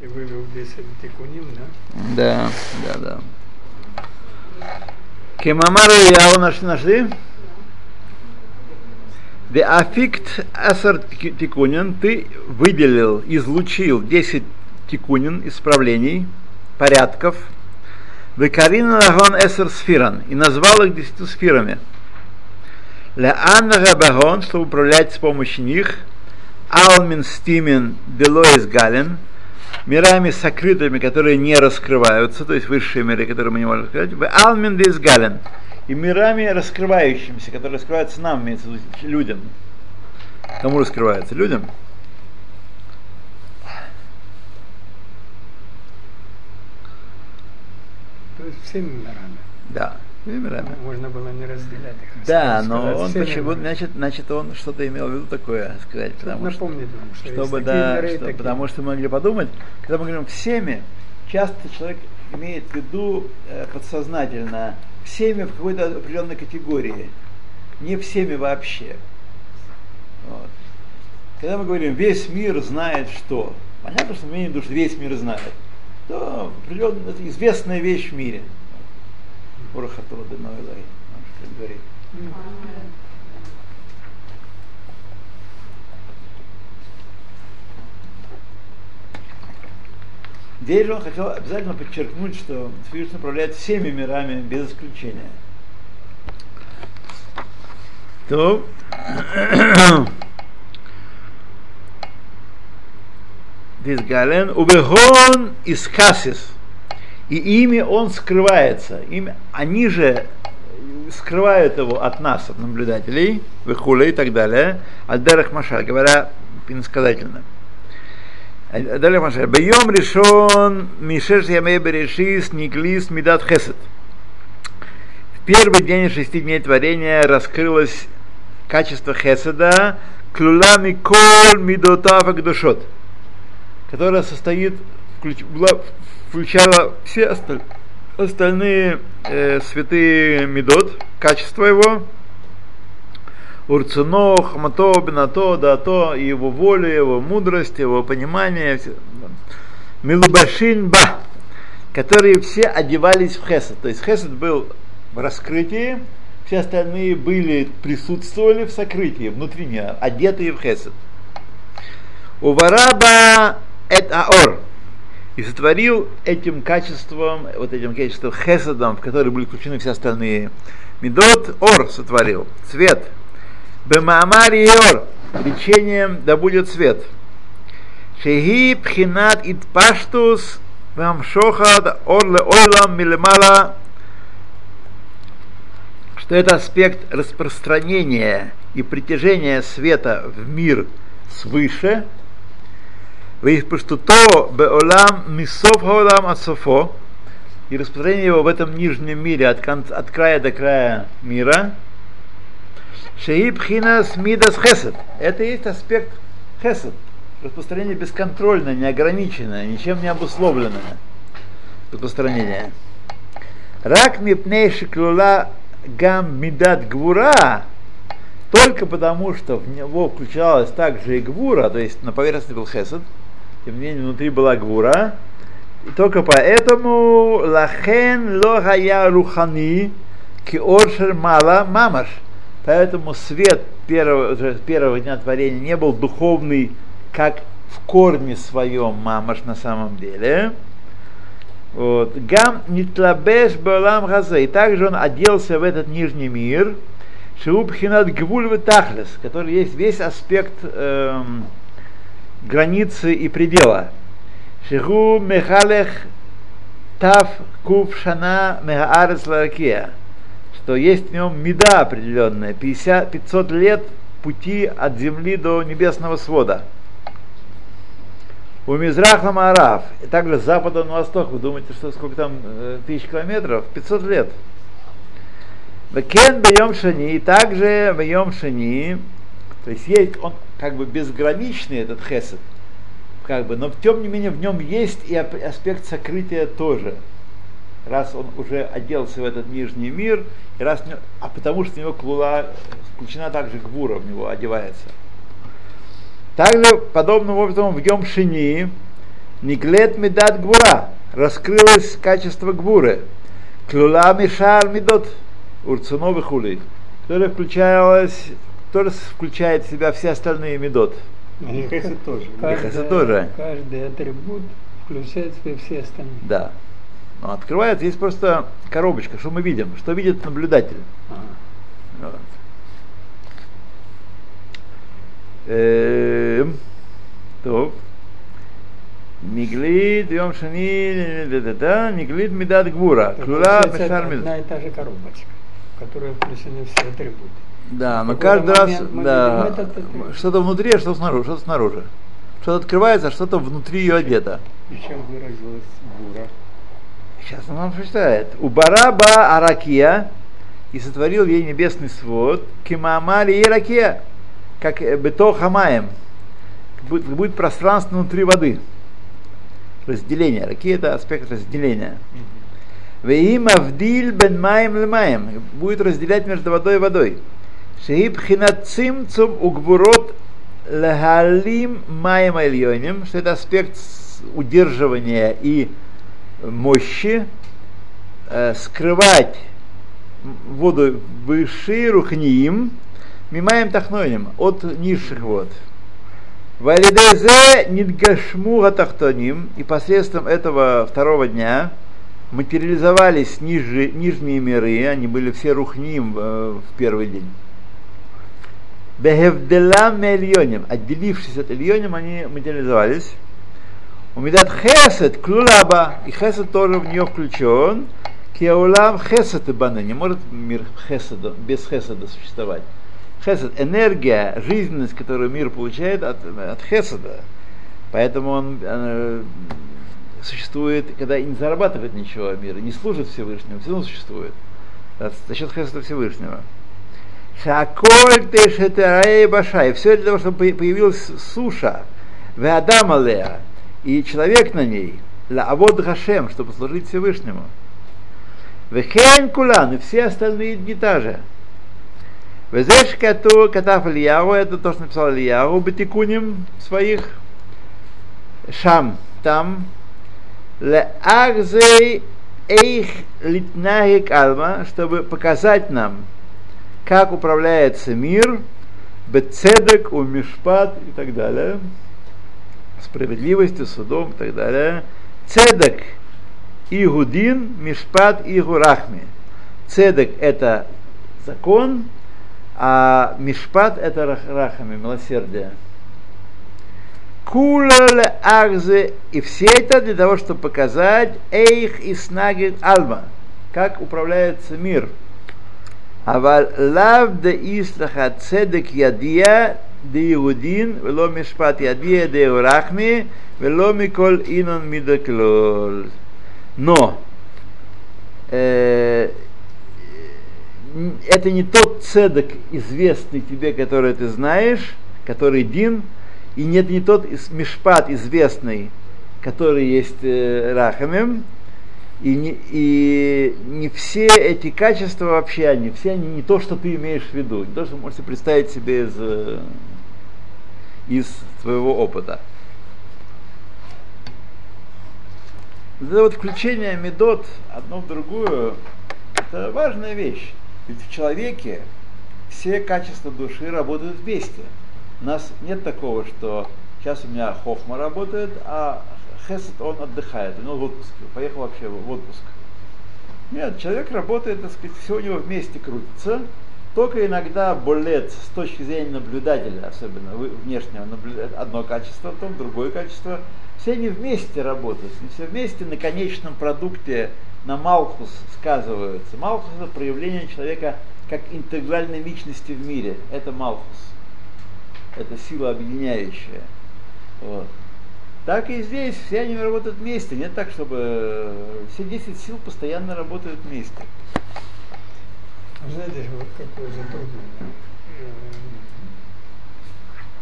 Ты вывел 10 тикуним, да? Да, да, да. Кемамару Яу нашли? Да. Афикт асар тикунин, ты выделил, излучил 10 тикунин, исправлений, порядков. Векарина нагон эсер сфиран, и назвал их 10 сферами. Ля аннага багон, чтобы управлять с помощью них, алмин стимен делоис гален, мирами сокрытыми, которые не раскрываются, то есть высшие миры, которые мы не можем раскрывать, алмин делоис гален, и мирами раскрывающимися, которые раскрываются нам, имеется в виду, людям. Кому раскрываются? Людям. То есть всеми мирами. Да. Можно было не разделять их. Да, но он почему, значит, он что-то имел в виду такое сказать. Напомнить нам, что чтобы, да, такие что, потому что мы могли подумать, когда мы говорим «всеми», часто человек имеет в виду подсознательно «всеми» в какой-то определенной категории, не «всеми» вообще. Вот. Когда мы говорим «весь мир знает что», понятно, что мы имеем в виду, что весь мир знает, то определенно, это известная вещь в мире. Здесь же он хотел обязательно подчеркнуть, что Всевышний управляет всеми мирами без исключения. То Дисгален убегон из Кассис. И ими он скрывается, они же скрывают его от нас, от наблюдателей, вихуля и так далее, аль-дарах машаль, говоря иносказательно. Аль-дарах машаль, бейом решен, мишеш ямей берешис, никлис, мидат хесед. В первый день 6 дней творения раскрылось качество хеседа, клюла миколь мидотавак душот, которое состоит включала все остальные святые медот, качество его, урцуно, хмато, бенато, дато, его воля, его мудрость, его понимание, милубашин ба, которые все одевались в хесед. То есть хесед был в раскрытии, все остальные были, присутствовали в сокрытии, внутренне, одетые в хесед. Увараба эт аор. И сотворил этим качеством, вот этим качеством хеседом, в который были включены все остальные медот, ор сотворил, цвет. Бемаамари ор, речением да будет цвет. Шеги пхинат идпаштус вамшохад орле ойлам милемала. Что это аспект распространения и притяжения света в мир свыше. И распространение его в этом нижнем мире от края до края мира. Это и есть аспект хесед. Распространение бесконтрольное, неограниченное, ничем не обусловленное. Распространение. Рак мипней шиклула гам мидат гвура. Только потому, что в него включалась также и гвура, то есть на поверхности был хесед. Тем не менее, внутри была гвура. И только поэтому лахен лохая рухани киоршер мала мамаш. Поэтому свет первого дня творения не был духовный, как в корне своем мамаш на самом деле. Гам нитлабеш балам газей. Также он оделся в этот нижний мир. Шеупхинат гвульвы тахлес, который есть весь аспект границы и предела. Шигу мехалех тав кув шана мехаарес ларакия, что есть в нем меда определенная, 500 лет пути от земли до небесного свода. У Мизраха Маарав, и также с запада на восток, вы думаете, что сколько там тысяч километров? 500 лет. Кен бьем шани, и также бьем шани, то есть он как бы безграничный этот хесед, как бы, но тем не менее в нем есть и аспект сокрытия тоже, раз он уже оделся в этот нижний мир, и раз, а потому что у него клула включена также гвура, в него одевается. Также подобным образом в бьем шани Ниглет медат гвура, раскрылось качество гвуры. Клюла мишар медот, урцуновы хули, которое включает в себя все остальные медот. И хесед тоже. Каждый атрибут включает в себя все остальные. Да. Но открывается, есть просто коробочка, что мы видим, что видит наблюдатель. Ага. Вот. Ниглит, Йом Шани, Ниглит Медат Гвура. Клюла, Мешар Медат. Одна и та же коробочка, в которой включены все атрибуты. Да, но каждый раз что-то внутри, а что-то снаружи, что-то снаружи. Что-то открывается, а что-то внутри ее одето. И чем выразилась Гвура? Сейчас он нам прочитает. Убараба Аракия, и сотворил ей небесный свод, Кимамали Иракия, как Бето Хамаем, будет пространство внутри воды. Разделение. Ракия — это аспект разделения. Веим авдиль бен маем лемаем, будет разделять между водой и водой. Шеиб хинацим цум угбурот легалим маем альйоним, что это аспект удерживания и мощи, скрывать воду выше рухниим, мимаем тахноним, от низших вод. Валидезе нидгашмуга тахтоним, и посредством этого второго дня материализовались нижние миры, они были все рухним в первый день. Бехевделам мельоним, отделившись от эльоним, они материализовались. Умидат хесед клулаба, и хесед тоже в нее включен. Кеулам хесед и баны, не может мир хеседа, без хеседа существовать. Хесед — энергия, жизненность, которую мир получает от хеседа. Поэтому он существует, когда и не зарабатывает ничего мира, не служит Всевышнему, все равно существует. За счет хеседа Всевышнего. Шаколь тешетарай баша. И все для того, чтобы появилась суша. Веадам алеа. И человек на ней. Лаавод Хашем, чтобы служить Всевышнему. Вехен кулан. И все остальные дни та же. Везеш кату катав Ильяу, это то, что написал Ильяу, бетикуним своих, шам, там, леахзей эйх литнагик алма, чтобы показать нам, как управляется мир, бецедек, умишпат и так далее, справедливостью, судом и так далее, цедек, игудин, мишпат, игурахми. Цедек — это закон, а мишпат — это рахами, милосердие. Кулаль ахзе, и все это для того, чтобы показать эйх и снагин алма, как управляется мир. Авал лав де ислаха цедек ядия де иудин вело мишпат ядия де урахми вело микол инон мидеклол. Но это не тот цедек, известный тебе, который ты знаешь, который дин, и нет, не тот мишпат, известный, который есть рахамим, и не все эти качества вообще, они не то, что ты имеешь в виду, не то, что можете представить себе из твоего опыта. Это вот включение медот одно в другую, это важная вещь. Ведь в человеке все качества души работают вместе. У нас нет такого, что сейчас у меня хохма работает, а хесед он отдыхает, у него в отпуске, поехал вообще в отпуск. Нет, человек работает, так сказать, все у него вместе крутится, только иногда болец с точки зрения наблюдателя, особенно внешнего, одно качество, потом другое качество. Все они вместе работают, они все вместе на конечном продукте, на Малхус сказываются. Малхус — это проявление человека как интегральной личности в мире. Это Малхус. Это сила объединяющая. Вот. Так и здесь все они работают вместе. Нет так, чтобы все 10 сил постоянно работают вместе. Знаете, вот какое затруднение.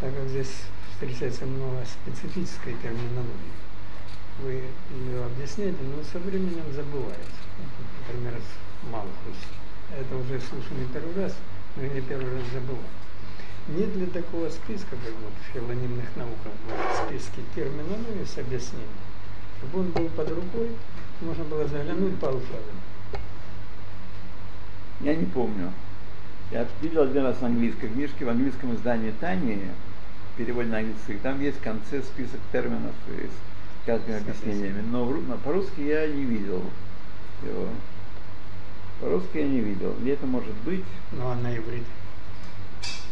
Так как здесь встречается много специфической терминологии. Вы ее объясняете, но со временем забывается. Например, Малхус. Это уже слушал не первый раз, но и не первый раз забывал. Нет ли такого списка, как вот в филонимных науках, списки терминологии с объяснением? чтобы он был под рукой, можно было заглянуть паузами. Я не помню. Я видел один раз в английской книжке, в английском издании Тани, в переводе на английский, там есть в конце список терминов с краткими объяснениями. Но по-русски я не видел его. По-русски я не видел. Где это может быть? Ну, а на иврите?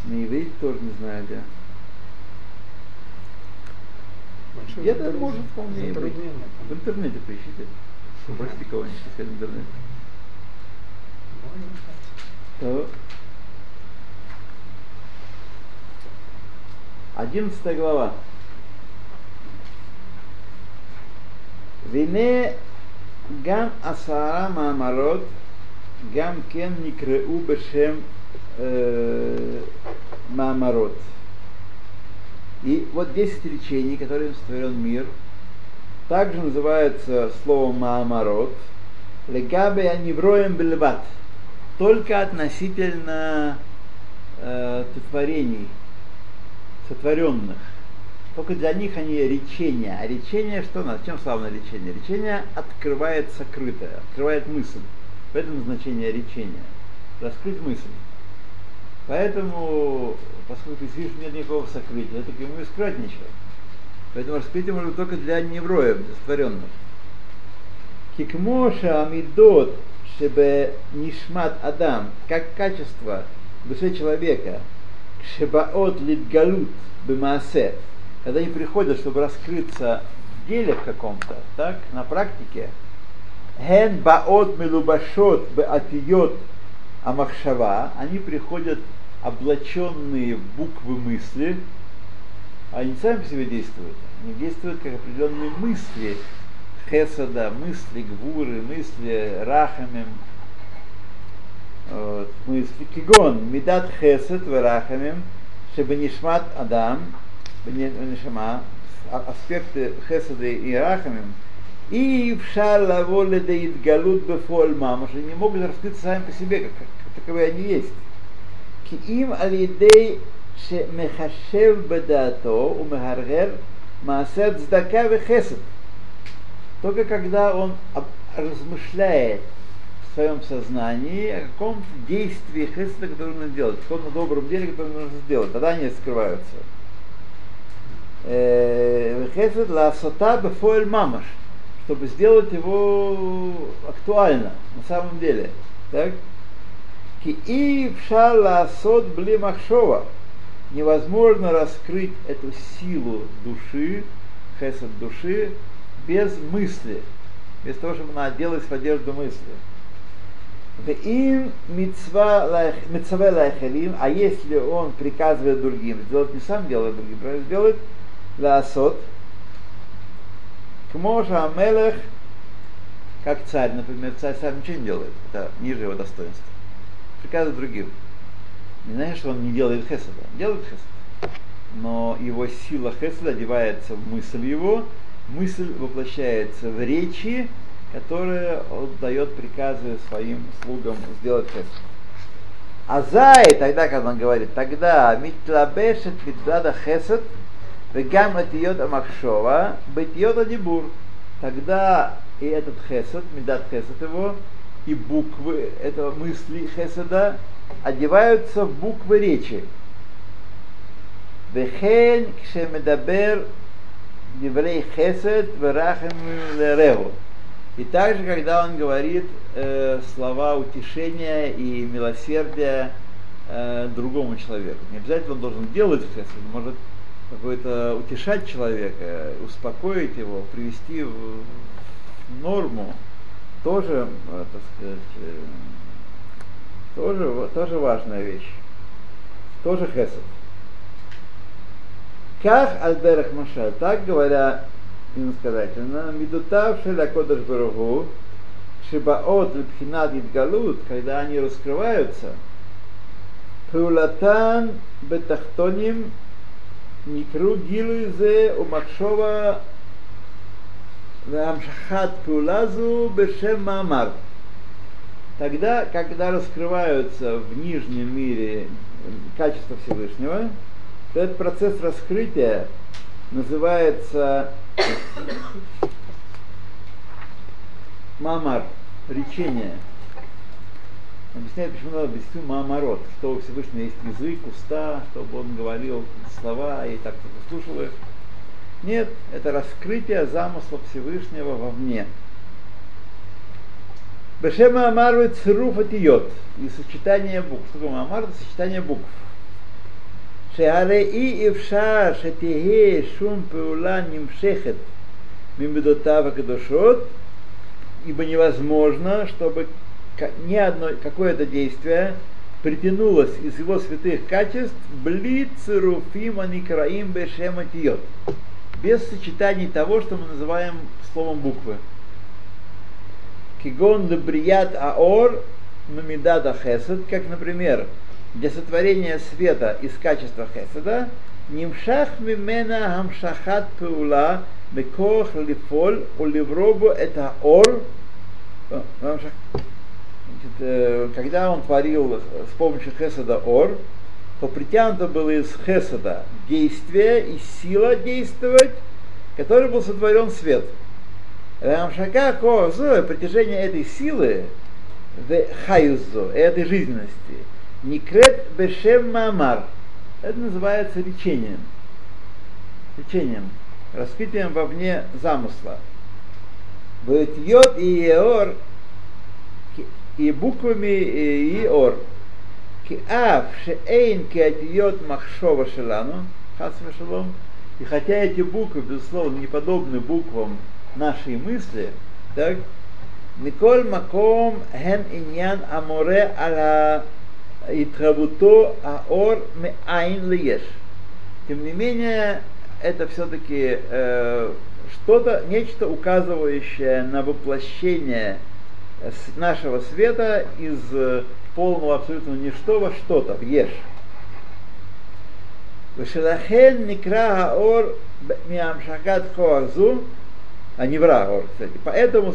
На иврите тоже не знаю, где. Где-то может вполне быть. В интернете поищите. Прости кого-нибудь, если в интернете. То. 11 глава. Вине гам асара маамарот гам кен никреу бешем маамарот. И вот 10 речений, которые сотворен мир, также называются словом маамарот. Легабе анивроем бельват. Только относительно творений, сотворенных. Только для них они речения. А речение что у нас? Чем славно речение? Речение открывает сокрытое, открывает мысль. В этом значение речения. Раскрыть мысль. Поэтому, поскольку ты видишь, нет никакого сокрытия, я только ему и скрывать нечего. Поэтому раскрытие может быть только для невроев, для сотворенных. Кикмоша амидот. Шебе нишмат адам, как качество в душе человека, кшебаот литгалут бемаасе, когда они приходят, чтобы раскрыться в деле в каком-то, так, на практике, ген баот мелубашот беатиот амахшава, они приходят облаченные в буквы мысли, а они сами по себе действуют, они действуют как определенные мысли, хесада, мысли гвуры, мысли рахамим, вот, мысли кигон, мидат хесед в рахамим, чтобы нишмат адам, нишма, аспекты хесада и рахамим, и в шарлаволе да идгалут бефольма, потому что не могут раскрыться сами по себе, как таковые они есть. Ки им алидей ше мехашев бедато у мехаргер маасер цдака ве хесед. Только когда он размышляет в своем сознании о каком-то действии хеседа, которое нужно делать, о каком-то добром деле, которое нужно сделать, тогда они скрываются. Хесед ла сата бефоль мамаш, чтобы сделать его актуально, на самом деле. Так? Ки и вша ла сот бли махшова. Невозможно раскрыть эту силу души, хесед души, без мысли, без того, чтобы она оделась в одежду мысли. А если он приказывает другим, сделать не сам делает другим, а сделать лаасот, кмоша амелех, как царь, например, царь сам ничего не делает, это ниже его достоинства. Приказывает другим. Не знаешь, что он не делает хеседа, делает хесед. Но его сила хеседа одевается в мысль его, мысль воплощается в речи, которая он дает приказы своим слугам сделать хесед. Азай, тогда, когда он говорит, тогда митлабешет митлада хесед вегам атиот амахшова бетиот адибур. Тогда и этот хесед, мидат хесед его, и буквы этого мысли хеседа одеваются в буквы речи. Вехен кшемедабер Еврей хесед врахем лереву. И также, когда он говорит слова утешения и милосердия другому человеку. Не обязательно он должен делать хесед, он может какой-то утешать человека, успокоить его, привести в норму. Тоже, так сказать, тоже важная вещь. Тоже хесед. Как Альберах Маша, так говоря, иносказательно, медутавши ля кодаш баруху, шибаот лепхинат идгалут, когда они раскрываются, пулатан бетахтоним никру гилуизе умахшова амшахат пулазу бешем маамар. Тогда, когда раскрываются в нижнем мире качества Всевышнего, этот процесс раскрытия называется Маамар, речение. Объясняет, почему надо объяснить Маамарот, что у Всевышнего есть язык, уста, чтобы он говорил слова и так-то послушал их. Нет, это раскрытие замысла Всевышнего вовне. Бешем Маамар цруф атиот. И сочетание букв. Что такое Маамар? Это сочетание букв. Шеареи и вша шетиге шум пеула нимшехет мимбедотава кедушот. Ибо невозможно, чтобы ни одно какое-то действие притянулось из его святых качеств блицеруфима никраим бешем атиот, без сочетаний того, что мы называем словом буквы. Кигон лебрият аор мамидада хесед, как, например, для сотворения света из качества хеседа, нимшах мимена гамшахат пеула бекох лифоль уливробу это аор. Когда он творил с помощью хеседа ор, то притянуто было из хеседа действие и сила действовать, который был сотворен свет. Рамшака козу, притяжение этой силы, хайузу, этой жизненности, никрет бешем маамар. Это называется речением. Речением, раскрытием вовне замысла. Будет йод и еор, и буквами и ор. И хотя эти буквы, безусловно, не подобны буквам нашей мысли, так, Николь Маком Ген Иньян Аморе Ала Итрабуто Аор Меайн Лиеш. Тем не менее, это все-таки что-то, нечто указывающее на воплощение нашего света из полного абсолютного ничто во что-то, в еш. Вешелахен никра аор миамшакат хоазу, а не вра аор, кстати. Поэтому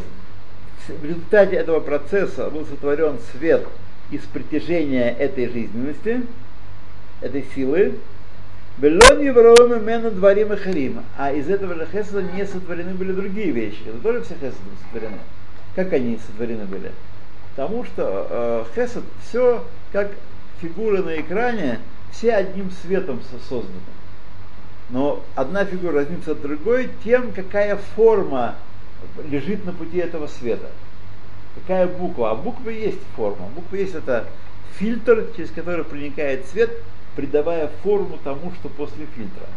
в результате этого процесса был сотворен свет из притяжения этой жизненности, этой силы. Велон евроим именно дворим и харим. А из этого же хесада не сотворены были другие вещи, которые все хеседом сотворены. Как они сотворены были? Потому что хесед, все как фигуры на экране, все одним светом созданы. Но одна фигура разнится от другой тем, какая форма лежит на пути этого света. Какая буква? А буква есть форма. Буква есть — это фильтр, через который проникает свет, придавая форму тому, что после фильтра.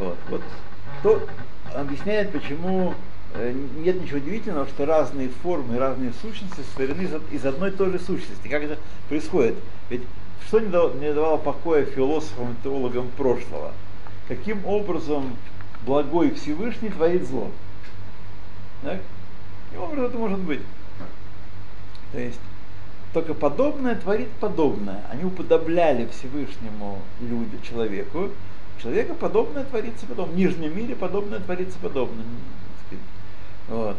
Вот. То объясняет, почему нет ничего удивительного, что разные формы, разные сущности сотворены из одной и той же сущности. Как это происходит? Ведь что не давало покоя философам и теологам прошлого? Каким образом благой Всевышний творит зло? Так? Каким образом это может быть? То есть только подобное творит подобное. Они уподобляли Всевышнему человеку. Человека подобное творится подобное. В нижнем мире подобное творится подобное. Вот.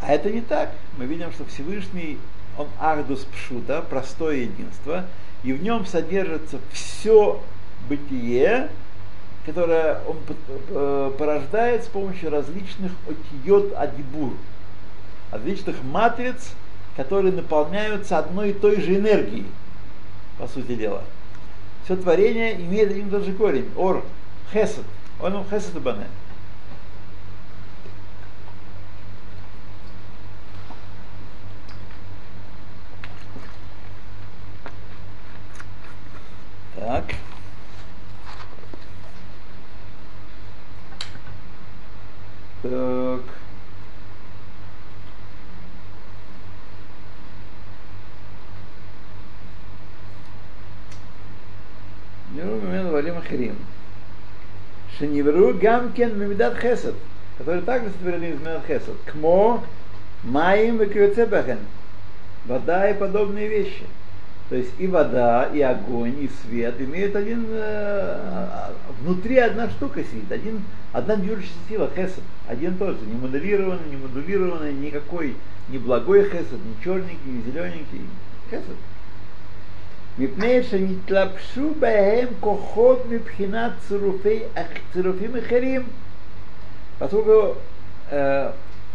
А это не так. Мы видим, что Всевышний, он ахдус пшута, простое единство, и в нем содержится все бытие, которое он порождает с помощью различных отиот адибур, различных матриц, которые наполняются одной и той же энергией, по сути дела. Все творение имеет один и тот же корень. Ор, хесед, он хесед бане. Так. Так. Неру мимен валим ахирим. Шеневру гамкен мимидат хесед, которые также сотворены из мимидат хесед. Кмо, маим и квецебахен. Вода и подобные вещи. То есть и вода, и огонь, и свет имеют один, внутри одна штука сидит, одна движущая сила, хесед, один тот же, не модулированный, никакой, не благой хесед, не черненький, не зелененький, хесед. Мипнейша не тлапшу бэгэм кохот мипхинат цируфим и херим. Поскольку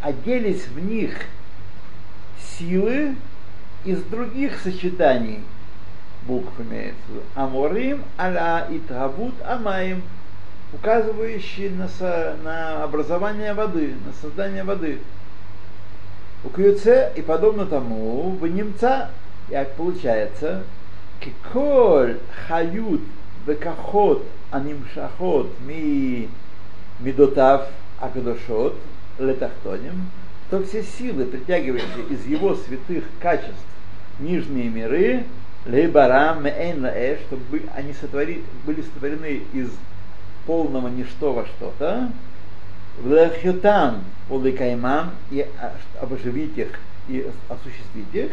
оделись в них силы из других сочетаний букв, имеется в виду аморим, аля и травут амаим, указывающие на образование воды, на создание воды. У кьюце и подобно тому в немца, как получается, киколь хают бекахот анимшахот ми медотав акадошот летахтоним, то все силы, притягивающие из его святых качеств нижние миры, лейбарам меэн лаэш, чтобы они были сотворены из полного ничто во что-то, влахютам улыкаймам, и обоживить их и осуществить их,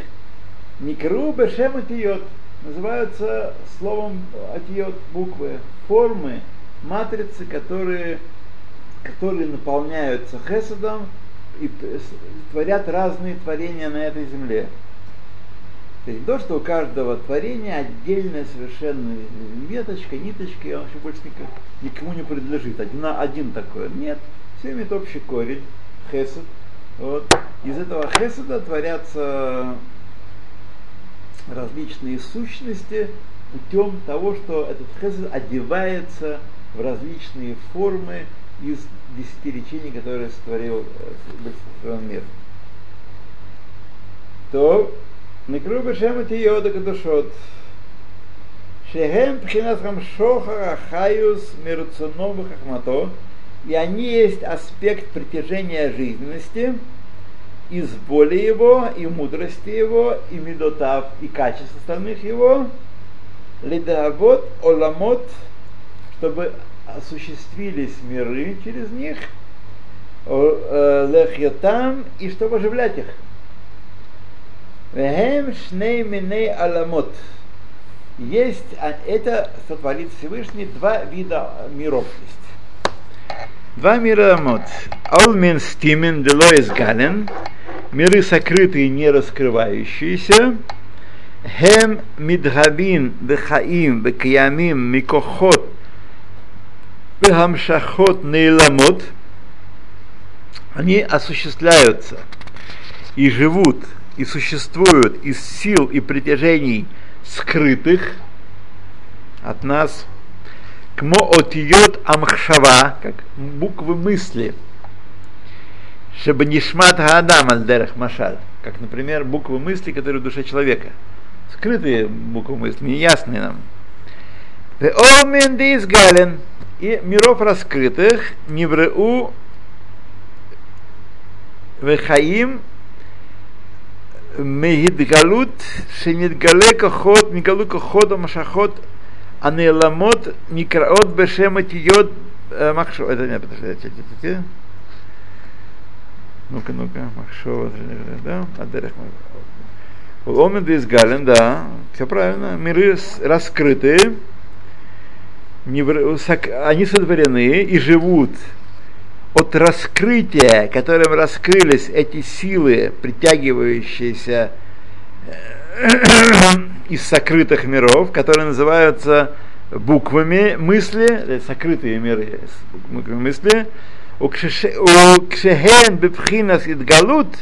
никру бешем атиот, называются словом атиот, буквы, формы, матрицы, которые наполняются хесадом и творят разные творения на этой земле. То есть то, что у каждого творения отдельная совершенно веточка, ниточка, и он вообще больше никому не принадлежит. Один такой. Нет, все имеет общий корень, хесед. Вот. Из этого хеседа творятся различные сущности путем того, что этот хесед одевается в различные формы из 10 речений, которые сотворил мир. То נקראו בשם התהיות הקדושות שהם בחינת המשוחר החיוס מרצונו וחכמתו, и они есть аспект притяжения жизненности из воли его и мудрости его и медотав и качеств остальных его, ледавот оламот, чтобы осуществились миры через них, лехьотам, и чтобы оживлять их. Вехем шней миней аламот. Есть, это сотворит Всевышний, два вида миров есть. Два мира аламот. Алмин стимен делоис гален. Миры сокрытые, не раскрывающиеся. Хем мидхабин бехаим бекиямим микохот бехамшахот нейламот. Они осуществляются и живут и существуют из сил и притяжений скрытых от нас, кмо отиот амхшава, как буквы мысли, шебанишмат хаадам альдерах машаль, как, например, буквы мысли, которые в душе человека, скрытые буквы мысли, неясные нам. Веомен дейс гален, и миров раскрытых, невреу вехаим мегидгалут шенидгалека ход мигалука хода машахот анеламот микраот бешематиот махшо. Это не подождите. Ну-ка, махшо, да? Адерах махшо. Омед из Гален, да, все правильно. Миры раскрыты, они сотворены и живут от раскрытия, которым раскрылись эти силы, притягивающиеся из сокрытых миров, которые называются буквами мысли, сокрытые миры, буквами мысли, укшехен бепхинас идгалут,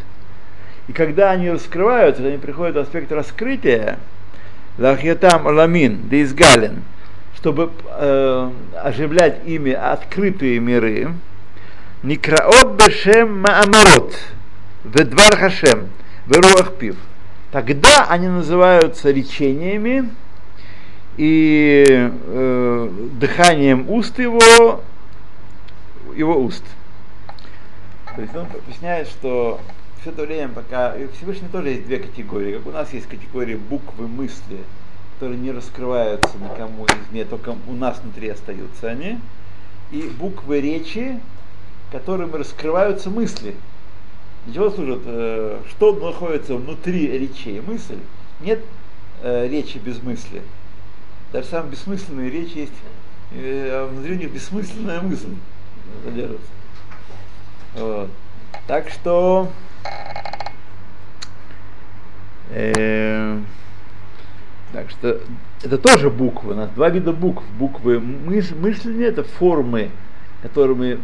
и когда они раскрываются, они приходят в аспект раскрытия, лахьятам аламин, деизгален, чтобы оживлять ими открытые миры, Никраот бешем маамарот, ведвар хашем, веруах пив. Тогда они называются речениями и дыханием уст его уст. То есть он объясняет, что все это время, пока и Всевышний тоже есть две категории. Как у нас есть категория буквы мысли, которые не раскрываются никому извне, только у нас внутри остаются они, и буквы речи, которым раскрываются мысли. Для чего служат? Что находится внутри речей? Мысль. Нет речи без мысли. Даже самые бессмысленные речи есть, а внутри у них бессмысленная мысль содержится. Вот. Так что это тоже буквы. У нас два вида букв. Буквы мысленные — это формы, которые мы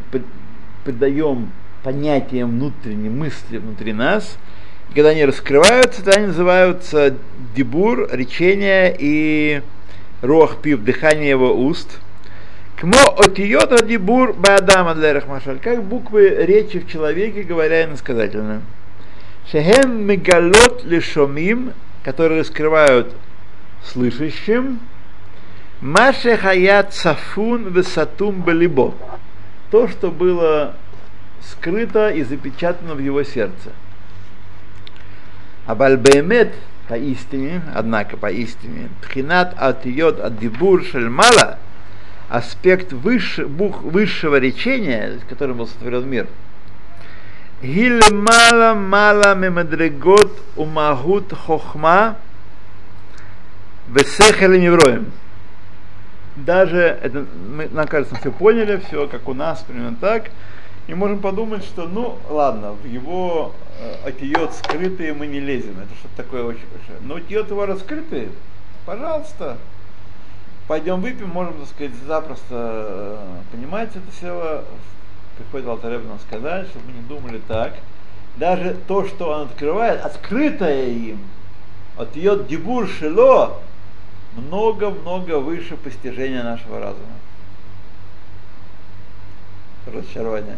придаем понятиям внутренней мысли внутри нас, когда они раскрываются, то они называются дибур, речение и руах пив, дыхание его уст. Кмо отиота дибур баадама для рахмашаль, как буквы речи в человеке, говоря иносказательно. Шехем мегалот лишомим, которые раскрывают слышащим. Маше хаят сафун весатум балибо, то, что было скрыто и запечатано в его сердце. Абальбемет, поистине, однако поистине, тхинат атиот аддибур шельмала, аспект высшего речения, которым был сотворен мир. Гильмала мала мемадрегот умагут хохма весехелем евроем. Даже, это, мы, нам кажется, все поняли, все как у нас, примерно так. И можем подумать, что, ну, ладно, в его отиот скрытые мы не лезем. Это что-то такое очень большое. Но отиот его раскрытые, пожалуйста, пойдем выпьем, можем, так сказать, запросто понимать это все. Приходит Алтареб нам сказать, чтобы мы не думали так. Даже то, что он открывает, открытое им, отиот дибур шело, много-много выше постижения нашего разума. Разочарование.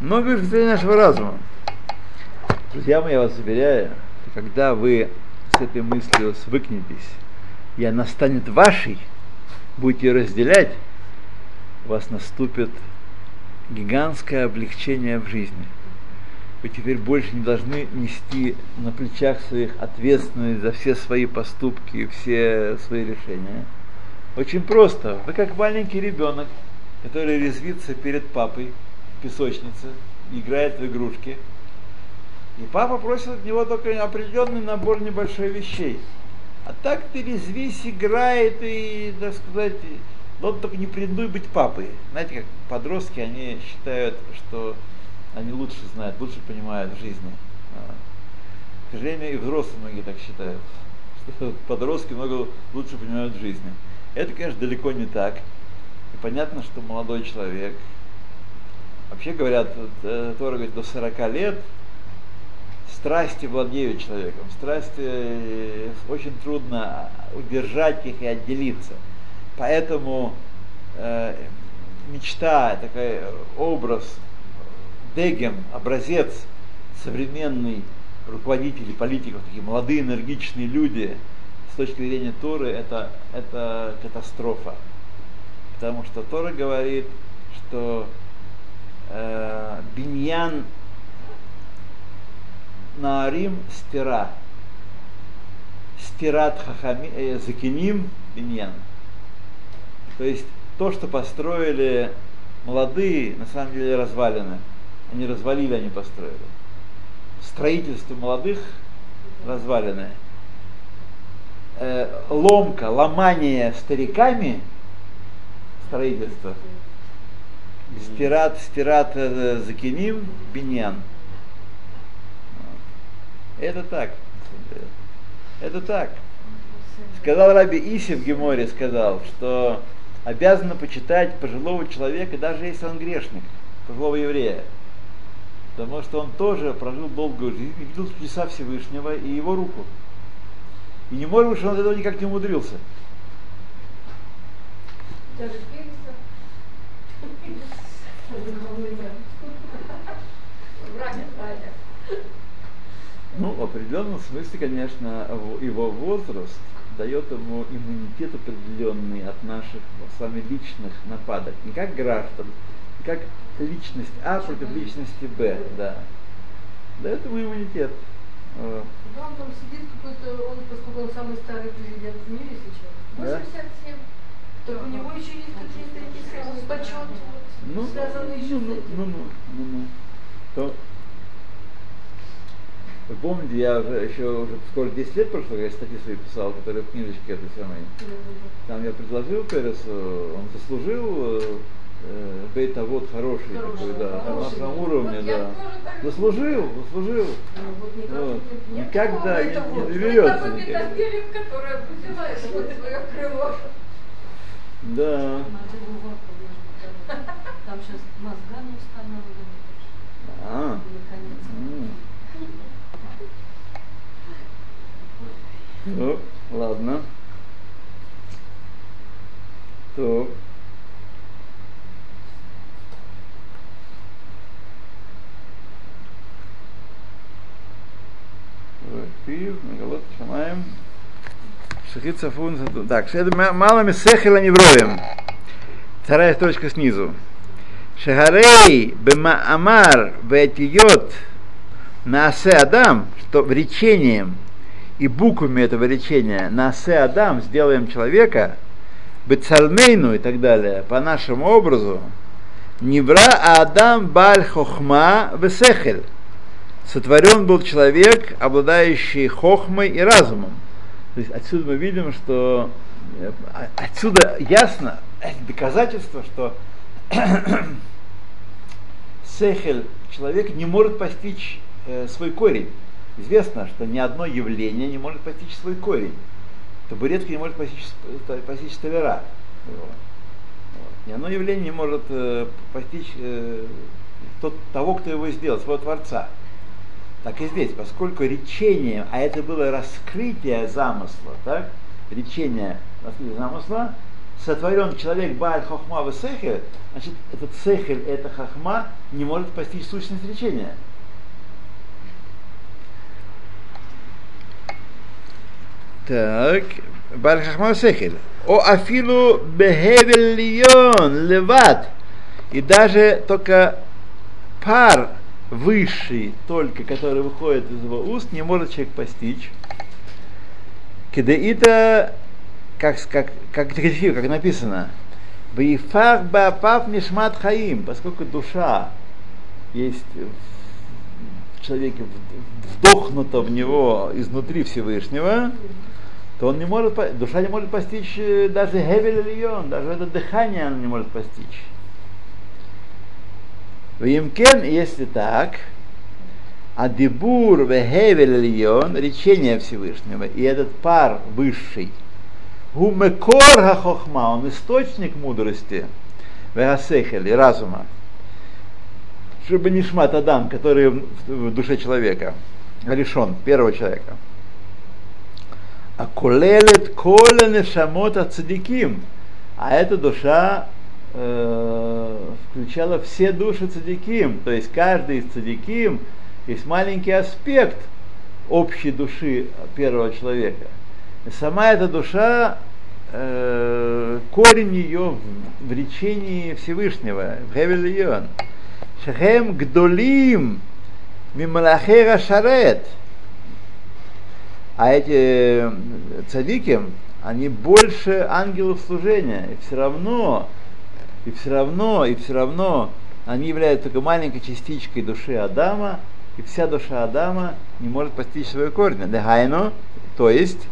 Много выше постижения нашего разума. Друзья мои, я вас уверяю, когда вы с этой мыслью свыкнетесь, и она станет вашей, будете ее разделять, у вас наступит гигантское облегчение в жизни. Вы теперь больше не должны нести на плечах своих ответственность за все свои поступки и все свои решения. Очень просто. Вы как маленький ребенок, который резвится перед папой в песочнице, играет в игрушки. И папа просит от него только определенный набор небольших вещей. А так ты резвись, играет и, так сказать, но только не претендуй быть папой. Знаете, как подростки, они считают, что они лучше знают, лучше понимают в жизни. К сожалению, и взрослые многие так считают, что подростки много лучше понимают в жизни. Это, конечно, далеко не так. И понятно, что молодой человек, вообще говорят, Тора говорит, до 40 лет страсти владеют человеком. Страсти очень трудно удержать их и отделиться. Поэтому мечта, такой образ, дегем, образец современный руководителей, политиков, такие молодые, энергичные люди, с точки зрения Торы, это катастрофа. Потому что Тора говорит, что биньян наарим стира, стират хахами, закиним биньян. То есть то, что построили молодые, на самом деле развалины. Они развалили, они построили. Строительство молодых развалины. Ломка, ломание стариками строительство. Стират закиним биньян. Это так. Это так. Сказал Раби Иси в Геморе, сказал, что обязаны почитать пожилого человека, даже если он грешник, пожилого еврея. Потому что он тоже прожил долгую жизнь, видел чудеса Всевышнего и его руку. И не может быть, что он от этого никак не умудрился. Даже ну, в определенном смысле, конечно, его возраст дает ему иммунитет определенный от наших с вами личных нападок. Не как граждан, не как личность А против личности Б, да. Да, это мой иммунитет. Вот. Да, он там сидит какой-то, он, поскольку он самый старый президент в мире сейчас, 87, да? Так у него еще есть какие-то такие почеты, ну, связанные еще с этим. То, вы помните, я уже скоро 10 лет прошло, я статьи свои писал, которые в книжечке этой самой. Там я предложил Пересу, он заслужил бейта вот хороший, такой, да, хороший. На уровне, вот да. Заслужил. Вот. Никогда не доверется. Это метафилия, которая обрузила это вот свое крыло. Да. Там сейчас мозга не установлена. Наконец. Шахит Сафун. Так, это малами сехила невроем. Вторая строчка снизу. Шагарей бемаамар вэтиот наасе адам, что речением и буквами этого речения наасе адам сделаем человека, бецалмейну и так далее, по нашему образу, невра адам баль хохма весехель. Сотворен был человек, обладающий хохмой и разумом. То есть отсюда мы видим, что отсюда ясно доказательство, что сехель, человек не может постичь свой корень. Известно, что ни одно явление не может постичь свой корень. Табуретка не может постичь столяра. Вот. Ни одно явление не может постичь того, кто его сделал, своего Творца. Так и здесь, поскольку речение, а это было раскрытие замысла, так? Речение раскрытия замысла, сотворен человек бааль хохма весехель, значит, этот сехель, эта хохма не может постичь сущность речения. Так, бааль хохма весехель. О афилу бехевельон леват. И даже только пар высший, только который выходит из его уст, не может человек постичь. Кедеита, как написано, «Баифах баапав мишмат хаим», поскольку душа есть в человеке, вдохнута в него изнутри Всевышнего, то он не может, душа не может постичь даже хевель льон, даже это дыхание он не может постичь. В Емкен, если так, адибур вехевель льон, речение Всевышнего, и этот пар высший, гумекор хахохма, он источник мудрости, вегасехель, разума, чтобы не шмат адам, который в душе человека, лишен первого человека. А колелет колене шамота цадиким, а эта душа включала все души цадиким, то есть каждый из цадиким есть маленький аспект общей души первого человека. И сама эта душа, корень ее в речении Всевышнего, в Хевельон. Шехем гдолим мималахера шарет. А эти цадики, они больше ангелов служения, и все равно они являются только маленькой частичкой души Адама, и вся душа Адама не может постичь своего корня. Дехайно, то есть,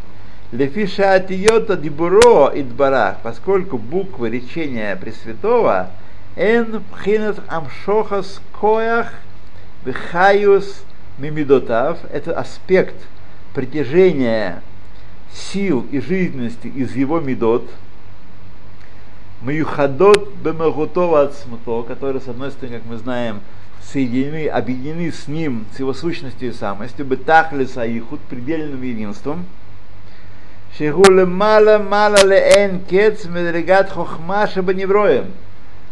лефиша атиота дебуро идбарах, поскольку буквы речения Пресвятого эн пхинат амшохас коях бхаюс мимидотав, это аспект притяжения сил и жизненности из его мидот, Маюхадот бемагутова ацмуто, которые, с одной стороны, как мы знаем, соединены, объединены с ним, с его сущностью и самостью, бетахлиса ихуд, предельным единством. Шигуле мала мала леэн кец медрегат хохма шабаневроем,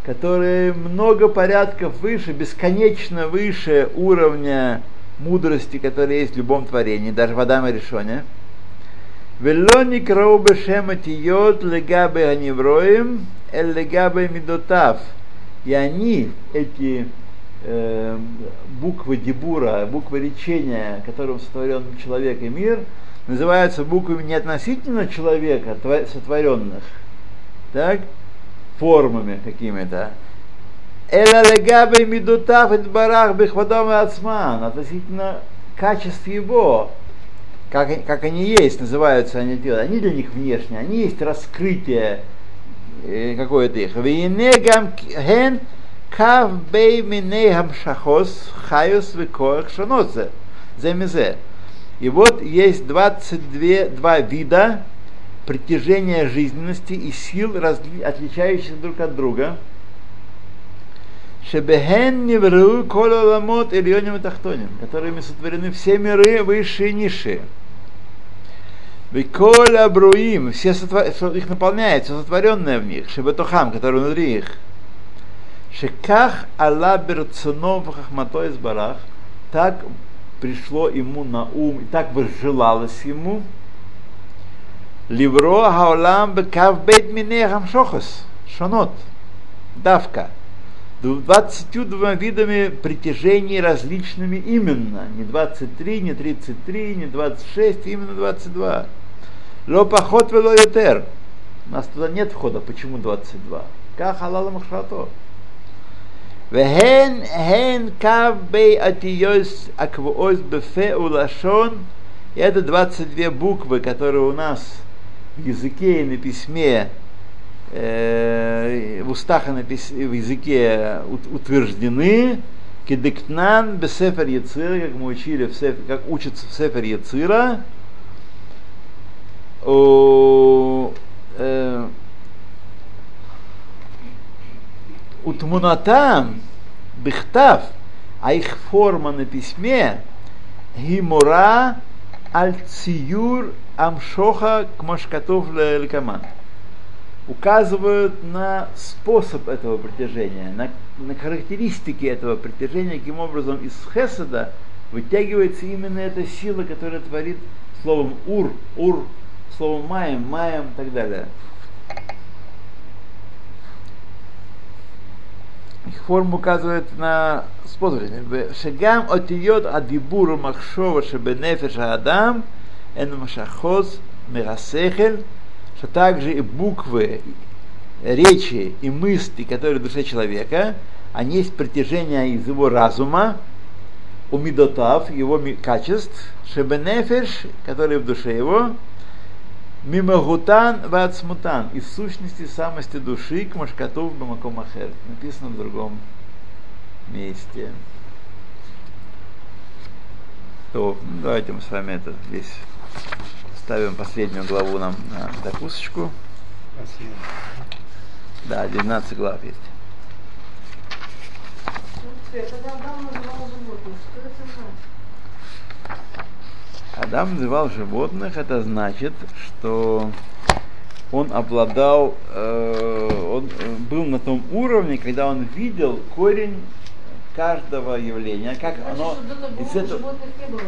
которые много порядков выше, бесконечно выше уровня мудрости, которая есть в любом творении, даже в Адаме Ришоне. Велоник раубешематиот легабе аневроем, эль легабе мидотав. И они, эти буквы дебура, буквы речения, которым сотворен человек и мир, называются буквами не относительно человека, сотворенных, так, формами какими-то. Эль легабе мидотав идбарах бехвадам ацман, относительно качеств его. Как они есть, называются они дела. Они для них внешние, они есть раскрытие какое-то их. И вот есть 22 вида притяжения жизненности и сил, отличающихся друг от друга. Которыми сотворены все миры, высшие и низшие. Что их наполняет, все сотворенное в них, шебетухам, который внутри их. Шеках алла берцунов хахмато из барах, так пришло ему на ум, и так возжелалось ему. Левро Хаулам Бекавбет Мине Хамшохас Шанот. Давка. 22 видами притяжений различными именно. Не 23, не 33, не 26, именно 22. Лопахот велоютер. У нас туда нет входа. Почему 22? Как халала махшато. Вехен хен кавбей атиёс аквоос бефе улашон. И это 22 буквы, которые у нас в языке и на письме, в устах и на в языке утверждены. Кедектнан бесефер яцира, как мы учили, как учится в сефер яцира. Утмунатам бихтав, а их форма на письме гимора аль-циюр амшоха кмашкатов ле-ликаман, указывают на способ этого притяжения, на характеристики этого притяжения, каким образом из хеседа вытягивается именно эта сила, которая творит словом ур, ур, словом маем, маем и так далее. Их форма указывает на способ. Шагам отиёт адибуру махшова шебенефеша адам энмашахоз мегасехель, что также и буквы, речи и мысли, которые в душе человека, они есть притяжение из его разума, умидотав, его качеств, шебенефеш, которые в душе его, мимагутан вацмутан, из сущности самости души к машкатов бамакомахер, написано в другом месте. То, давайте мы с вами это здесь ставим, последнюю главу нам на докусочку. Спасибо. Да, 19 глав есть. Адам называл животных, это значит, что он обладал, он был на том уровне, когда он видел корень каждого явления, как значит, оно. Из этого... Животных не было.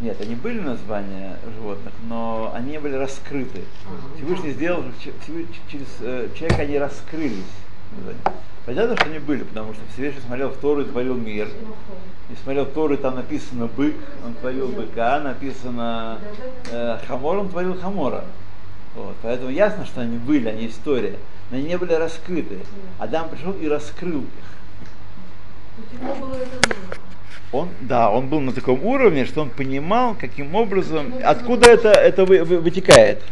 Нет, они были названия животных, но они не были раскрыты. Всевышний сделал, через человека они раскрылись. Понятно, что они были, потому что Всевышний смотрел в Тору и творил мир. И смотрел в Тору, там написано бык, он творил быка, написано хамор, он творил хамора. Вот. Поэтому ясно, что они были, они история, но они не были раскрыты. Адам пришел и раскрыл их. Он, да, он был на таком уровне, что он понимал, каким образом, откуда это вытекает.